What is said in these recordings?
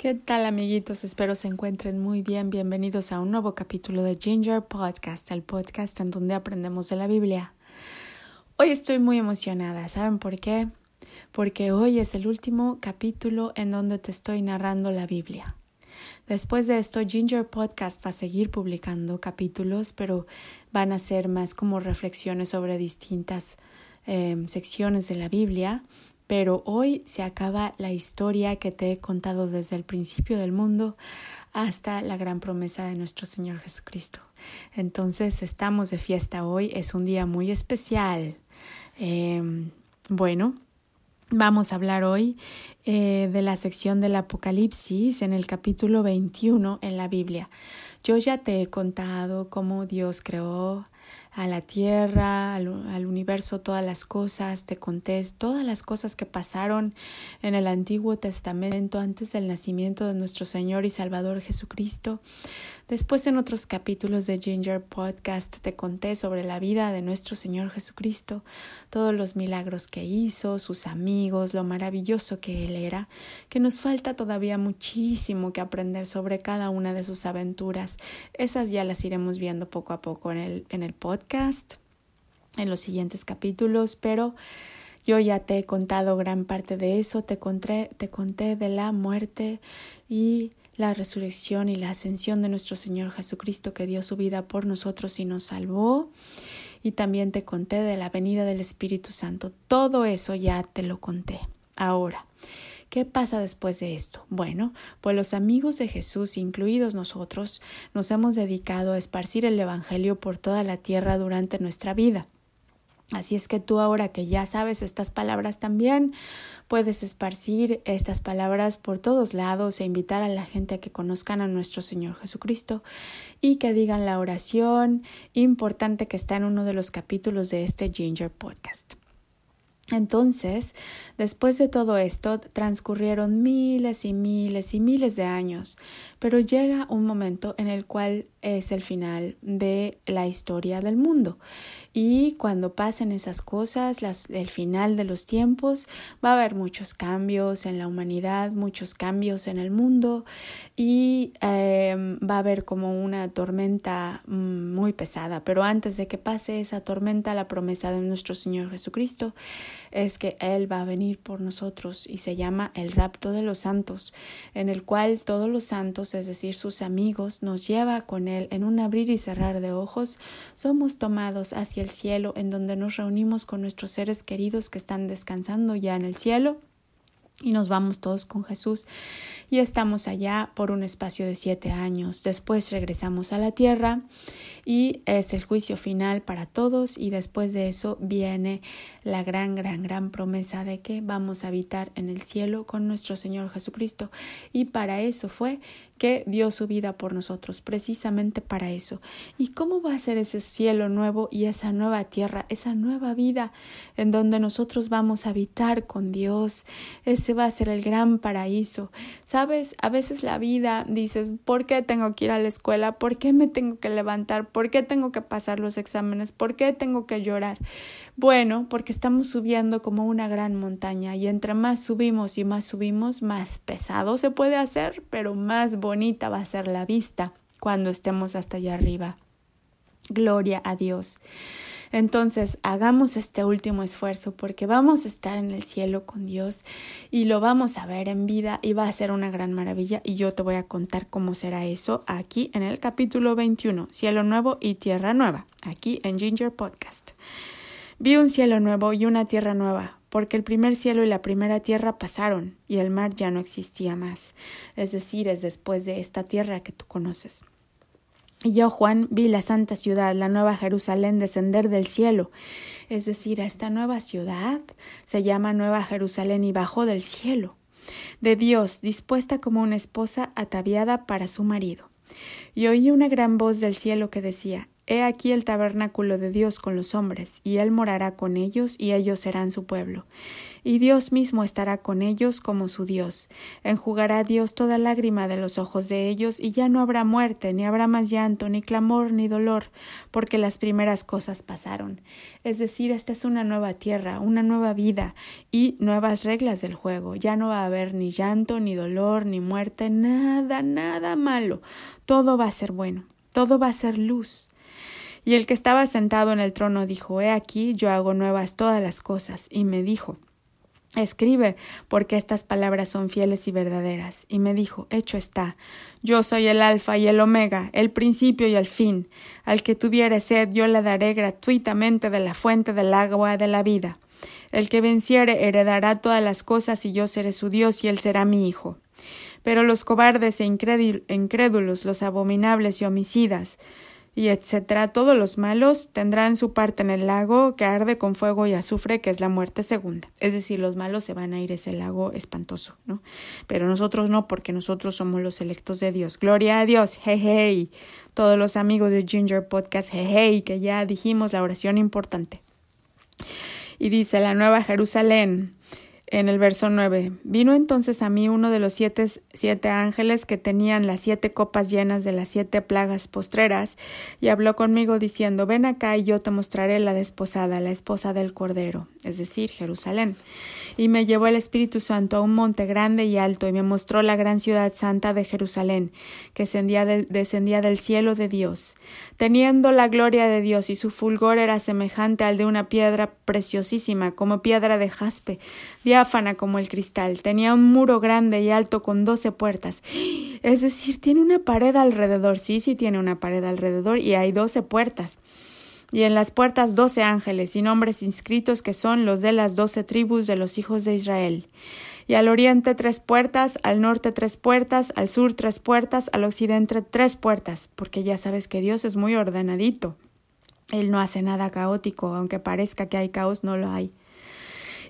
¿Qué tal, amiguitos? Espero se encuentren muy bien. Bienvenidos a un nuevo capítulo de Ginger Podcast, el podcast en donde aprendemos de la Biblia. Hoy estoy muy emocionada. ¿Saben por qué? Porque hoy es el último capítulo en donde te estoy narrando la Biblia. Después de esto, Ginger Podcast va a seguir publicando capítulos, pero van a ser más como reflexiones sobre distintas secciones de la Biblia. Pero hoy se acaba la historia que te he contado desde el principio del mundo hasta la gran promesa de nuestro Señor Jesucristo. Entonces estamos de fiesta hoy, es un día muy especial. Vamos a hablar hoy de la sección del Apocalipsis en el capítulo 21 en la Biblia. Yo ya te he contado cómo Dios creó a la tierra, al universo, todas las cosas. Te conté todas las cosas que pasaron en el Antiguo Testamento antes del nacimiento de nuestro Señor y Salvador Jesucristo. Después, en otros capítulos de Ginger Podcast, te conté sobre la vida de nuestro Señor Jesucristo, todos los milagros que hizo, sus amigos, lo maravilloso que Él era, que nos falta todavía muchísimo que aprender sobre cada una de sus aventuras. Esas ya las iremos viendo poco a poco en el podcast, en los siguientes capítulos, pero yo ya te he contado gran parte de eso. Te conté de la muerte y la resurrección y la ascensión de nuestro Señor Jesucristo, que dio su vida por nosotros y nos salvó. Y también te conté de la venida del Espíritu Santo. Todo eso ya te lo conté. Ahora, ¿qué pasa después de esto? Bueno, pues los amigos de Jesús, incluidos nosotros, nos hemos dedicado a esparcir el Evangelio por toda la tierra durante nuestra vida. Así es que tú, ahora que ya sabes estas palabras, también puedes esparcir estas palabras por todos lados e invitar a la gente a que conozcan a nuestro Señor Jesucristo y que digan la oración importante que está en uno de los capítulos de este Ginger Podcast. Entonces, después de todo esto, transcurrieron miles y miles y miles de años, pero llega un momento en el cual es el final de la historia del mundo. Y cuando pasen esas cosas, el final de los tiempos, va a haber muchos cambios en la humanidad, muchos cambios en el mundo, y va a haber como una tormenta muy pesada. Pero antes de que pase esa tormenta, la promesa de nuestro Señor Jesucristo es que Él va a venir por nosotros, y se llama el rapto de los santos, en el cual todos los santos, es decir, sus amigos, nos lleva con Él. En un abrir y cerrar de ojos somos tomados hacia el cielo, en donde nos reunimos con nuestros seres queridos que están descansando ya en el cielo, y nos vamos todos con Jesús y estamos allá por un espacio de 7 años. Después regresamos a la tierra y es el juicio final para todos, y después de eso viene la gran promesa de que vamos a habitar en el cielo con nuestro Señor Jesucristo, y para eso fue que dio su vida por nosotros, precisamente para eso. ¿Y cómo va a ser ese cielo nuevo y esa nueva tierra, esa nueva vida en donde nosotros vamos a habitar con Dios? Ese va a ser el gran paraíso. ¿Sabes? A veces la vida dices, ¿por qué tengo que ir a la escuela? ¿Por qué me tengo que levantar? ¿Por qué tengo que pasar los exámenes? ¿Por qué tengo que llorar? Bueno, porque estamos subiendo como una gran montaña, y entre más subimos y más subimos, más pesado se puede hacer, pero más bonita va a ser la vista cuando estemos hasta allá arriba. Gloria a Dios. Entonces, hagamos este último esfuerzo, porque vamos a estar en el cielo con Dios y lo vamos a ver en vida, y va a ser una gran maravilla, y yo te voy a contar cómo será eso aquí en el capítulo 21, Cielo Nuevo y Tierra Nueva, aquí en Ginger Podcast. Vi un cielo nuevo y una tierra nueva, porque el primer cielo y la primera tierra pasaron, y el mar ya no existía más. Es decir, es después de esta tierra que tú conoces. Y yo, Juan, vi la santa ciudad, la Nueva Jerusalén, descender del cielo. Es decir, esta nueva ciudad se llama Nueva Jerusalén y bajó del cielo, de Dios, dispuesta como una esposa ataviada para su marido. Y oí una gran voz del cielo que decía: He aquí el tabernáculo de Dios con los hombres, y Él morará con ellos, y ellos serán su pueblo. Y Dios mismo estará con ellos como su Dios. Enjugará Dios toda lágrima de los ojos de ellos, y ya no habrá muerte, ni habrá más llanto, ni clamor, ni dolor, porque las primeras cosas pasaron. Es decir, esta es una nueva tierra, una nueva vida, y nuevas reglas del juego. Ya no va a haber ni llanto, ni dolor, ni muerte, nada, nada malo. Todo va a ser bueno, todo va a ser luz. Y el que estaba sentado en el trono dijo, «He aquí, yo hago nuevas todas las cosas». Y me dijo, «Escribe, porque estas palabras son fieles y verdaderas». Y me dijo, «Hecho está. Yo soy el alfa y el omega, el principio y el fin. Al que tuviere sed, yo le daré gratuitamente de la fuente del agua de la vida. El que venciere heredará todas las cosas, y yo seré su Dios, y él será mi hijo». Pero los cobardes e incrédulos, los abominables y homicidas, y etcétera, todos los malos tendrán su parte en el lago que arde con fuego y azufre, que es la muerte segunda. Es decir, los malos se van a ir a ese lago espantoso, ¿no? Pero nosotros no, porque nosotros somos los electos de Dios. ¡Gloria a Dios! ¡Hey! Todos los amigos de Ginger Podcast, ¡hey! Que ya dijimos la oración importante. Y dice la Nueva Jerusalén, en el verso 9, «Vino entonces a mí uno de los siete ángeles que tenían las siete copas llenas de las siete plagas postreras, y habló conmigo diciendo, «Ven acá y yo te mostraré la desposada, la esposa del Cordero», es decir, Jerusalén. Y me llevó el Espíritu Santo a un monte grande y alto, y me mostró la gran ciudad santa de Jerusalén, que descendía del cielo de Dios, teniendo la gloria de Dios, y su fulgor era semejante al de una piedra preciosísima, como piedra de jaspe, diáfana como el cristal. Tenía un muro grande y alto con 12 puertas. Es decir, tiene una pared alrededor. Sí, tiene una pared alrededor y hay 12 puertas. Y en las puertas 12 ángeles y nombres inscritos que son los de las 12 tribus de los hijos de Israel. Y al oriente 3 puertas, al norte 3 puertas, al sur 3 puertas, al occidente 3 puertas. Porque ya sabes que Dios es muy ordenadito. Él no hace nada caótico. Aunque parezca que hay caos, no lo hay.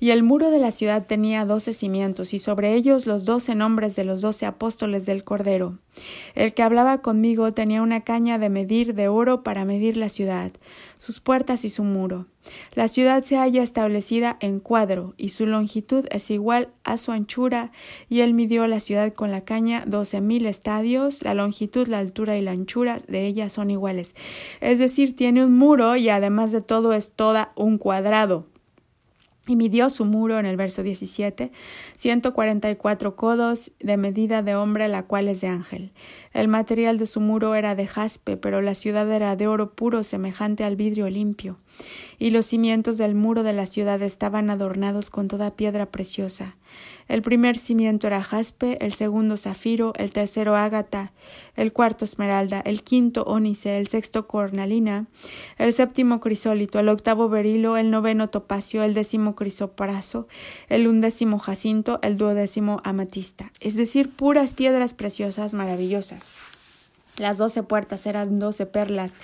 Y el muro de la ciudad tenía 12 cimientos, y sobre ellos los 12 nombres de los 12 apóstoles del Cordero. El que hablaba conmigo tenía una caña de medir de oro para medir la ciudad, sus puertas y su muro. La ciudad se halla establecida en cuadro, y su longitud es igual a su anchura, y él midió la ciudad con la caña 12,000 estadios, la longitud, la altura y la anchura de ella son iguales. Es decir, tiene un muro y además de todo es toda un cuadrado. Y midió su muro, en el verso 17, 144 codos de medida de hombre, la cual es de ángel. El material de su muro era de jaspe, pero la ciudad era de oro puro, semejante al vidrio limpio. Y los cimientos del muro de la ciudad estaban adornados con toda piedra preciosa. El primer cimiento era jaspe, el segundo zafiro, el tercero ágata, el cuarto esmeralda, el quinto ónice, el sexto cornalina, el séptimo crisólito, el octavo berilo, el noveno topacio, el décimo crisopraso, el undécimo jacinto, el duodécimo amatista. Es decir, puras piedras preciosas, maravillosas. Las 12 puertas eran 12 perlas.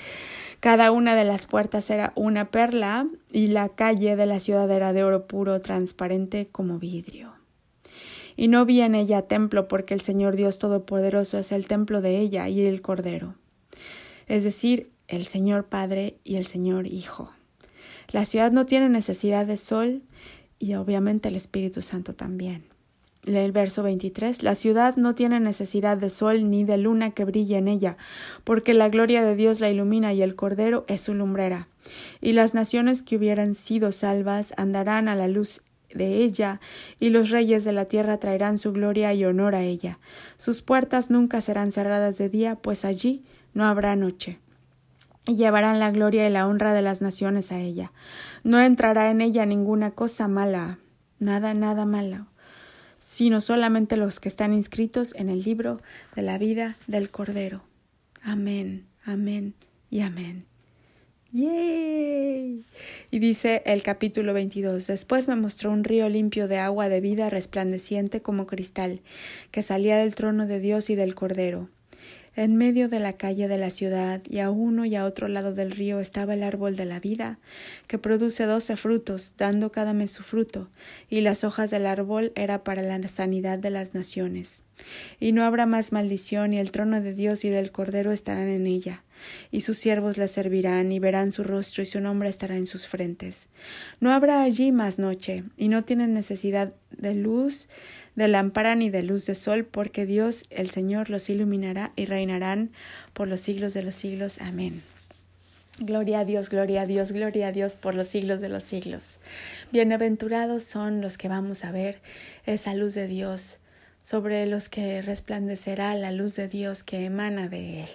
Cada una de las puertas era una perla, y la calle de la ciudad era de oro puro, transparente como vidrio. Y no vi en ella templo, porque el Señor Dios Todopoderoso es el templo de ella y el Cordero. Es decir, el Señor Padre y el Señor Hijo. La ciudad no tiene necesidad de sol y obviamente el Espíritu Santo también. Lee el verso 23. La ciudad no tiene necesidad de sol ni de luna que brille en ella, porque la gloria de Dios la ilumina y el Cordero es su lumbrera. Y las naciones que hubieran sido salvas andarán a la luz de ella, y los reyes de la tierra traerán su gloria y honor a ella. Sus puertas nunca serán cerradas de día, pues allí no habrá noche. Y llevarán la gloria y la honra de las naciones a ella. No entrará en ella ninguna cosa mala, nada malo, sino solamente los que están inscritos en el libro de la vida del Cordero. Amén, amén y amén. ¡Yay! Y dice el capítulo 22, «Después me mostró un río limpio de agua de vida resplandeciente como cristal, que salía del trono de Dios y del Cordero. En medio de la calle de la ciudad, y a uno y a otro lado del río, estaba el árbol de la vida, que produce 12 frutos, dando cada mes su fruto, y las hojas del árbol era para la sanidad de las naciones. Y no habrá más maldición, y el trono de Dios y del Cordero estarán en ella». y sus siervos la servirán, y verán su rostro, y su nombre estará en sus frentes. No habrá allí más noche, y no tienen necesidad de luz de lámpara ni de luz de sol, porque Dios el Señor los iluminará y reinarán por los siglos de los siglos. Amén. Gloria a Dios, gloria a Dios, gloria a Dios por los siglos de los siglos. Bienaventurados son los que vamos a ver esa luz de Dios, sobre los que resplandecerá la luz de Dios que emana de Él.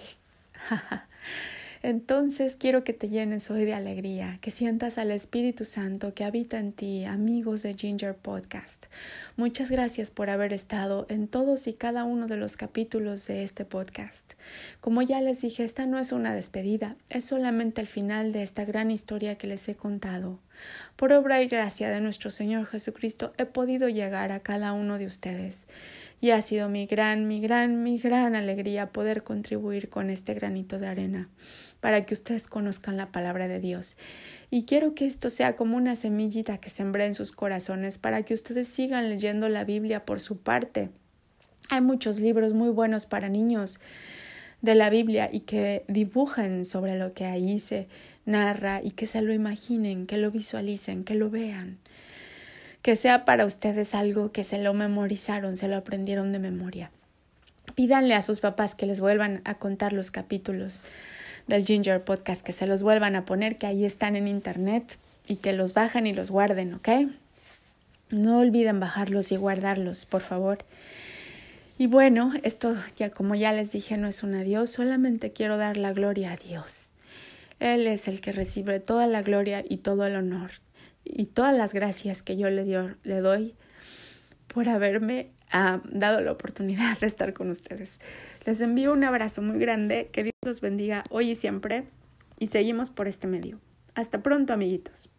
Entonces quiero que te llenes hoy de alegría, que sientas al Espíritu Santo que habita en ti, amigos de Ginger Podcast. Muchas gracias por haber estado en todos y cada uno de los capítulos de este podcast. Como ya les dije, esta no es una despedida, es solamente el final de esta gran historia que les he contado. Por obra y gracia de nuestro Señor Jesucristo he podido llegar a cada uno de ustedes. Y ha sido mi gran alegría poder contribuir con este granito de arena para que ustedes conozcan la palabra de Dios. Y quiero que esto sea como una semillita que sembré en sus corazones para que ustedes sigan leyendo la Biblia por su parte. Hay muchos libros muy buenos para niños de la Biblia y que dibujan sobre lo que ahí se narra y que se lo imaginen, que lo visualicen, que lo vean. Que sea para ustedes algo que se lo memorizaron, se lo aprendieron de memoria. Pídanle a sus papás que les vuelvan a contar los capítulos del Ginger Podcast, que se los vuelvan a poner, que ahí están en internet y que los bajen y los guarden, ¿ok? No olviden bajarlos y guardarlos, por favor. Y bueno, esto ya como ya les dije no es un adiós, solamente quiero dar la gloria a Dios. Él es el que recibe toda la gloria y todo el honor. Y todas las gracias que yo le doy por haberme dado la oportunidad de estar con ustedes. Les envío un abrazo muy grande, que Dios los bendiga hoy y siempre, y seguimos por este medio. Hasta pronto, amiguitos.